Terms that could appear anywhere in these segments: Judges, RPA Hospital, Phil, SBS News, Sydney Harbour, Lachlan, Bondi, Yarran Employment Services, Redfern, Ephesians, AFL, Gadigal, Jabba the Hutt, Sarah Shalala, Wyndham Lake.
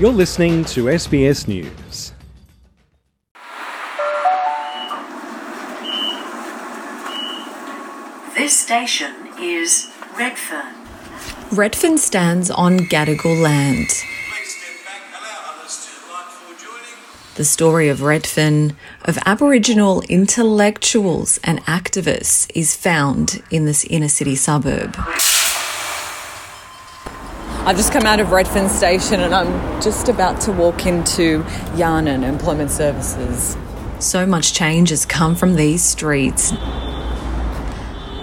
You're listening to SBS News. This station is Redfern. Redfern stands on Gadigal land. Please step back, allow others to line for joining. The story of Redfern, of Aboriginal intellectuals and activists, is found in this inner city suburb. I've just come out of Redfern Station and I'm just about to walk into Yarran Employment Services. So much change has come from these streets.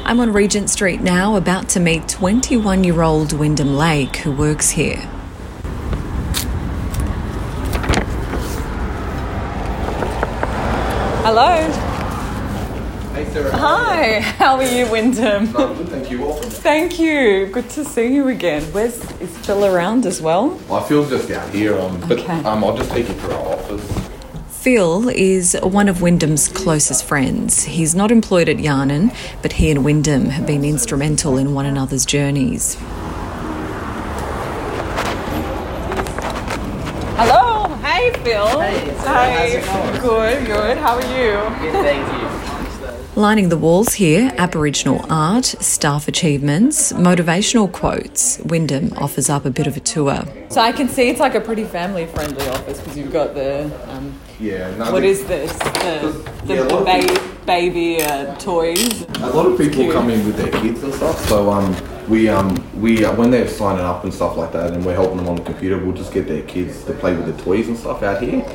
I'm on Regent Street now, about to meet 21-year-old Wyndham Lake, who works here. Hello. Hi, how are you, Wyndham? No, good, thank you. Welcome. Thank you. Good to see you again. Is Phil around as well? Well, Phil's just out here, but I'll just take you through our office. Phil is one of Wyndham's closest friends. He's not employed at Yarnan, but he and Wyndham have been instrumental in one another's journeys. Hello. Hey, Phil. Hey. Hi. How's it going? Good. How are you? Good, thank you. Lining the walls here, Aboriginal art, staff achievements, motivational quotes. Wyndham offers up a bit of a tour. So I can see it's like a pretty family-friendly office because you've got the... baby toys. A lot of people come in with their kids and stuff, so we when they're signing up and stuff like that and we're helping them on the computer, we'll just get their kids to play with the toys and stuff out here.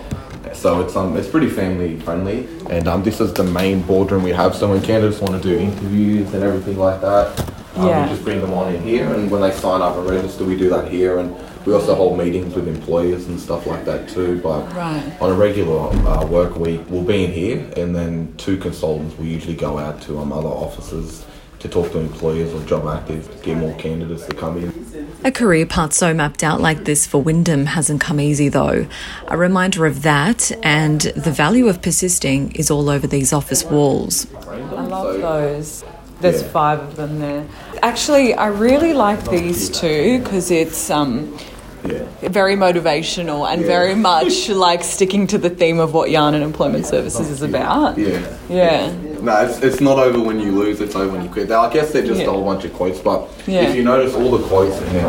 So it's pretty family friendly, and this is the main boardroom we have. So when candidates want to do interviews and everything like that, we just bring them on in here, and when they sign up and register, we do that here, and we also hold meetings with employers and stuff like that too. But on a regular work week, we'll be in here, and then two consultants will usually go out to other offices to talk to employers or job actives, get more candidates to come in. A career path so mapped out like this for Wyndham hasn't come easy though. A reminder of that and the value of persisting is all over these office walls. I love those. There's five of them there. Actually, I really like these two because it's... very motivational and very much like sticking to the theme of what Yarn and Employment Services is about. No, it's not over when you lose, it's over when you quit. Now, I guess they're just a whole bunch of quotes, but if you notice, all the quotes in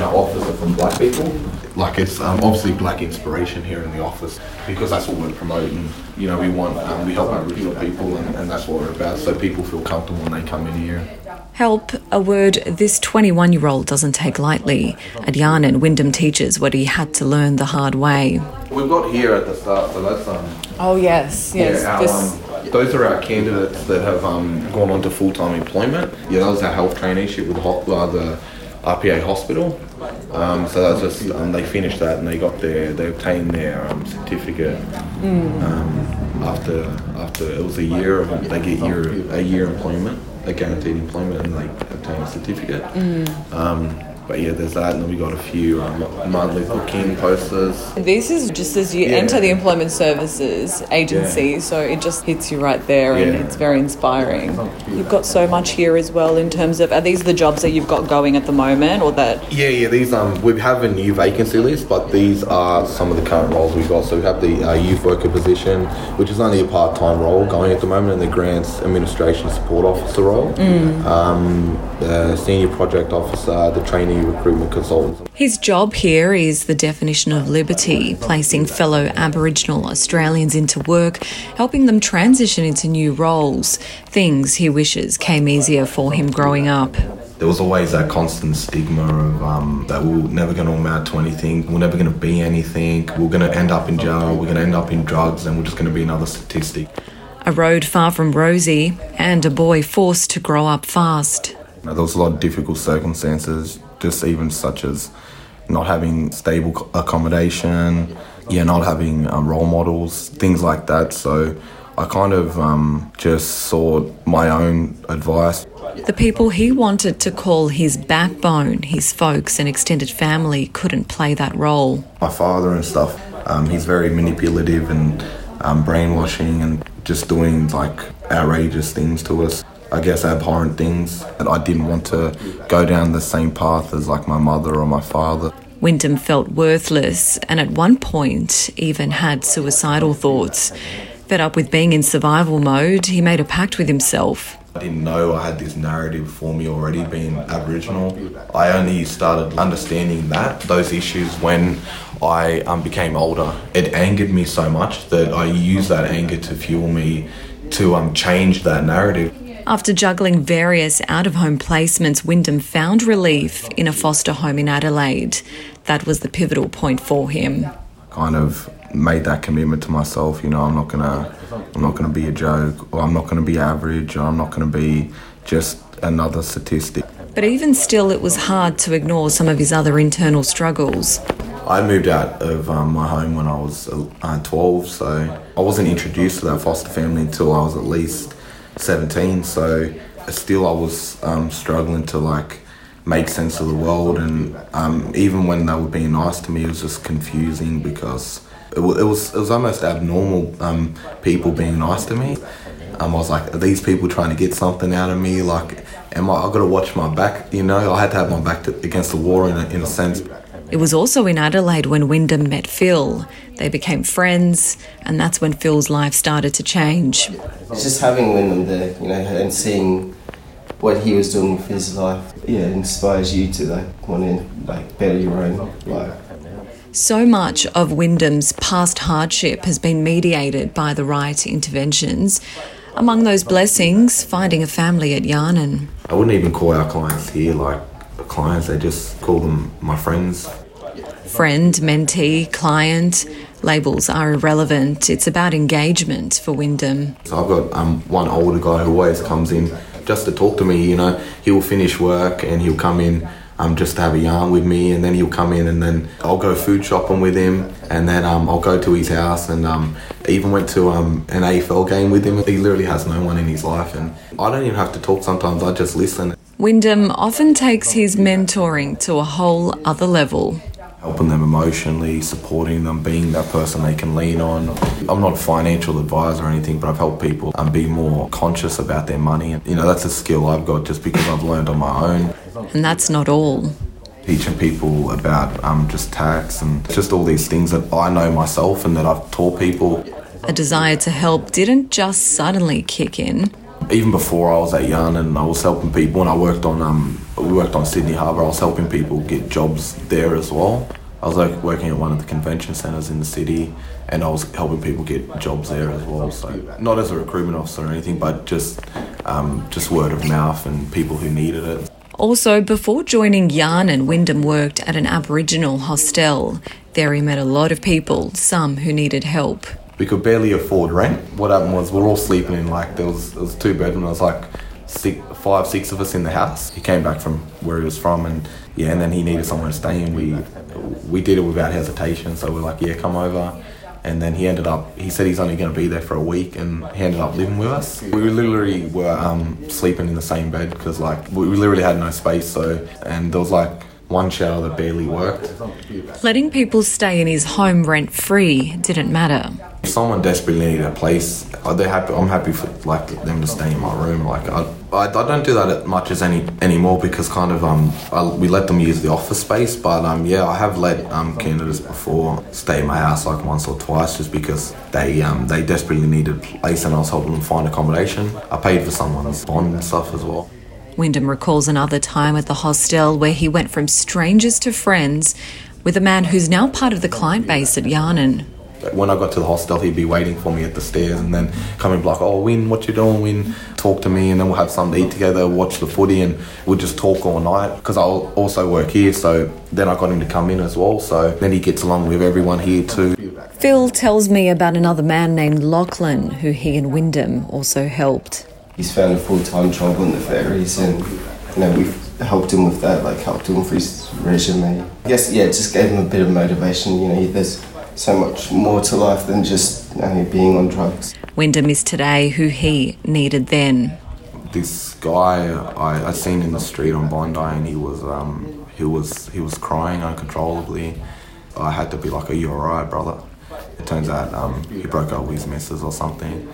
our office are from black people. Like, it's obviously black inspiration here in the office because that's what we're promoting. You know, we want, we help Aboriginal people and that's what we're about, so people feel comfortable when they come in here. Help, a word this 21-year-old doesn't take lightly. At Yarnan, Wyndham teaches what he had to learn the hard way. We've got here at the start, so that's... those are our candidates that have gone on to full-time employment. Yeah, that was our health traineeship with the RPA Hospital. They finished that and they got they obtained their certificate. After it was a year, they get a year employment. A guaranteed employment and they obtain a certificate. There's that, and then we got a few monthly booking posters. This is just as you enter the employment services agency, so it just hits you right there, and it's very inspiring. You've got so much here as well in terms of, are these the jobs that you've got going at the moment, or that? These we have a new vacancy list, but these are some of the current roles we've got. So we have the youth worker position, which is only a part-time role going at the moment, and the grants administration support officer role, the senior project officer, the trainee recruitment consultants. His job here is the definition of liberty, placing fellow Aboriginal Australians into work, helping them transition into new roles, things he wishes came easier for him growing up. There was always that constant stigma of that we're never going to amount to anything, we're never going to be anything, we're going to end up in jail, we're going to end up in drugs, and we're just going to be another statistic. A road far from rosy and a boy forced to grow up fast. There was a lot of difficult circumstances, just even such as not having stable accommodation, not having role models, things like that. So I kind of just sought my own advice. The people he wanted to call his backbone, his folks and extended family, couldn't play that role. My father and stuff, he's very manipulative and brainwashing and just doing like outrageous things to us. I guess abhorrent things, that I didn't want to go down the same path as like my mother or my father. Wyndham felt worthless and at one point even had suicidal thoughts. Fed up with being in survival mode, he made a pact with himself. I didn't know I had this narrative for me already, being Aboriginal. I only started understanding those issues when I became older. It angered me so much that I used that anger to fuel me to change that narrative. After juggling various out-of-home placements, Wyndham found relief in a foster home in Adelaide. That was the pivotal point for him. I kind of made that commitment to myself, I'm not gonna be a joke, or I'm not gonna be average, or I'm not gonna be just another statistic. But even still, it was hard to ignore some of his other internal struggles. I moved out of my home when I was 12, so I wasn't introduced to that foster family until I was at least 17, so still I was struggling to make sense of the world, and even when they were being nice to me, it was just confusing because it was almost abnormal, people being nice to me. I was like, are these people trying to get something out of me? I've got to watch my back, I had to have my back against the wall in a sense. It was also in Adelaide when Wyndham met Phil. They became friends, and that's when Phil's life started to change. It's just having Wyndham there, and seeing what he was doing with his life, inspires you to want to better your own life. So much of Wyndham's past hardship has been mediated by the right interventions. Among those blessings, finding a family at Yarran. I wouldn't even call our clients here clients, they just call them my friends. Friend, mentee, client, labels are irrelevant. It's about engagement for Wyndham. So I've got one older guy who always comes in just to talk to me, He'll finish work and he'll come in just to have a yarn with me, and then he'll come in and then I'll go food shopping with him, and then I'll go to his house, and even went to an AFL game with him. He literally has no one in his life, and I don't even have to talk sometimes, I just listen. Wyndham often takes his mentoring to a whole other level. Helping them emotionally, supporting them, being that person they can lean on. I'm not a financial advisor or anything, but I've helped people be more conscious about their money. And, that's a skill I've got just because I've learned on my own. And that's not all. Teaching people about just tax and just all these things that I know myself and that I've taught people. A desire to help didn't just suddenly kick in. Even before I was at Yarran, and I was helping people, and we worked on Sydney Harbour, I was helping people get jobs there as well. I was working at one of the convention centres in the city, and I was helping people get jobs there as well. So not as a recruitment officer or anything, but just word of mouth and people who needed it. Also, before joining Yarran, Wyndham worked at an Aboriginal hostel. There he met a lot of people, some who needed help. We could barely afford rent. What happened was we're all sleeping in there was 2 bedrooms. There was 5, 6 of us in the house. He came back from where he was from, and then he needed somewhere to stay, and we did it without hesitation. So we're come over, and then he said he's only going to be there for a week, and he ended up living with us. We literally were sleeping in the same bed because we literally had no space. So, and there was one shower that barely worked. Letting people stay in his home rent-free didn't matter. If someone desperately needed a place, I'm happy for them to stay in my room. I don't do that much as anymore because we let them use the office space. But I have let candidates before stay in my house once or twice just because they desperately needed a place, and I was helping them find accommodation. I paid for someone's bond and stuff as well. Wyndham recalls another time at the hostel where he went from strangers to friends with a man who's now part of the client base at Yarran. When I got to the hostel, he'd be waiting for me at the stairs and then coming "Oh, Wyn, what you doing, Wyn? Talk to me," and then we'll have something to eat together, watch the footy, and we'll just talk all night because I'll also work here, so then I got him to come in as well, so then he gets along with everyone here too. Phil tells me about another man named Lachlan who he and Wyndham also helped. He's found a full-time job on the ferries, and we've helped him with that, helped him with his resume. I guess, it just gave him a bit of motivation. There's so much more to life than just being on drugs. Wyndham is today who he needed then. This guy I seen in the street on Bondi, and he was crying uncontrollably. I had to be "Are you alright, brother?" It turns out he broke up with his missus or something.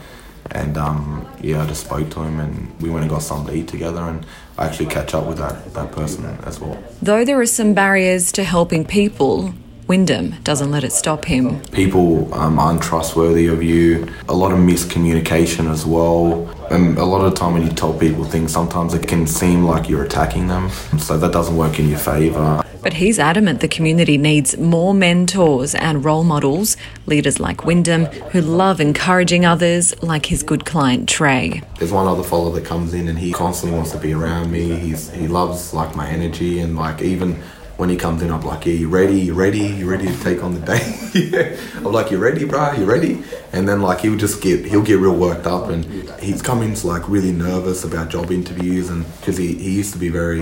And I just spoke to him and we went and got some lead together, and I actually catch up with that person as well. Though there are some barriers to helping people, Wyndham doesn't let it stop him. People are untrustworthy of you, a lot of miscommunication as well, and a lot of the time when you tell people things, sometimes it can seem like you're attacking them, so that doesn't work in your favour. But he's adamant the community needs more mentors and role models, leaders like Wyndham, who love encouraging others, like his good client Trey. There's one other fellow that comes in and he constantly wants to be around me. He loves like my energy, and like even when he comes in, I'm like, yeah, you ready to take on the day? I'm like, you ready, bro? You ready? And then like he'll get real worked up, and he's come in like really nervous about job interviews, and because he used to be very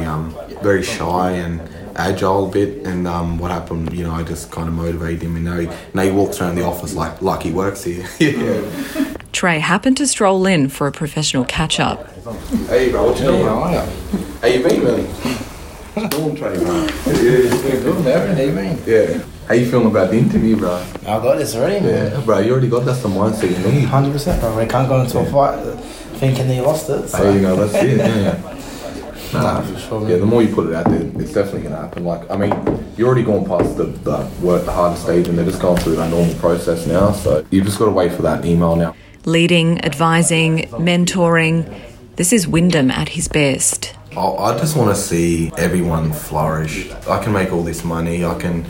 very shy and agile bit, and what happened, I just kind of motivated him, and now he walks around the office like he works here. Yeah. Trey happened to stroll in for a professional catch-up. Hey, bro, what you doing? How are you? How you been, man? Storm Trey, bro. Yeah. How you feeling about the interview, bro? I got this already, man. Yeah, bro, you already got that's the mindset you need. 100%, bro. We can't go into a fight thinking that you lost it. So. There you go, that's it, yeah. Nah, for sure. Yeah, the more you put it out there, it's definitely going to happen. Like, I mean, you're already going past the hardest stage, and they're just going through that normal process now, so you've just got to wait for that email now. Leading, advising, mentoring, this is Wyndham at his best. I just want to see everyone flourish. I can make all this money, I can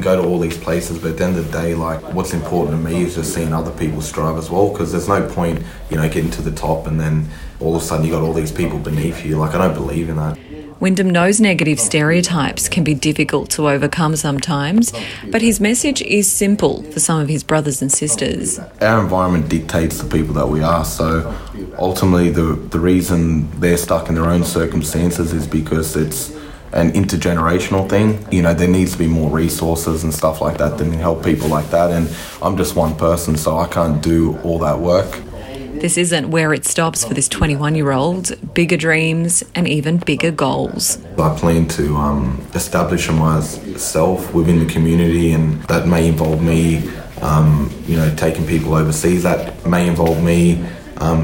go to all these places, but at the end of the day, like, what's important to me is just seeing other people strive as well, because there's no point, getting to the top and then all of a sudden you got all these people beneath you. Like, I don't believe in that. Wyndham knows negative stereotypes can be difficult to overcome sometimes, but his message is simple for some of his brothers and sisters. Our environment dictates the people that we are, so ultimately the reason they're stuck in their own circumstances is because it's an intergenerational thing. There needs to be more resources and stuff like that that can help people like that, and I'm just one person, so I can't do all that work. This isn't where it stops for this 21-year-old. Bigger dreams and even bigger goals. I plan to establish myself within the community, and that may involve me, taking people overseas. That may involve me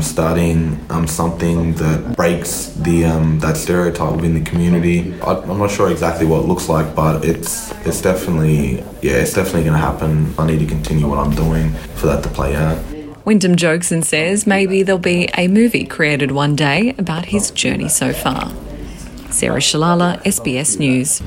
starting something that breaks the that stereotype within the community. I'm not sure exactly what it looks like, but it's definitely going to happen. I need to continue what I'm doing for that to play out. Wyndham jokes and says maybe there'll be a movie created one day about his journey so far. Sarah Shalala, SBS News.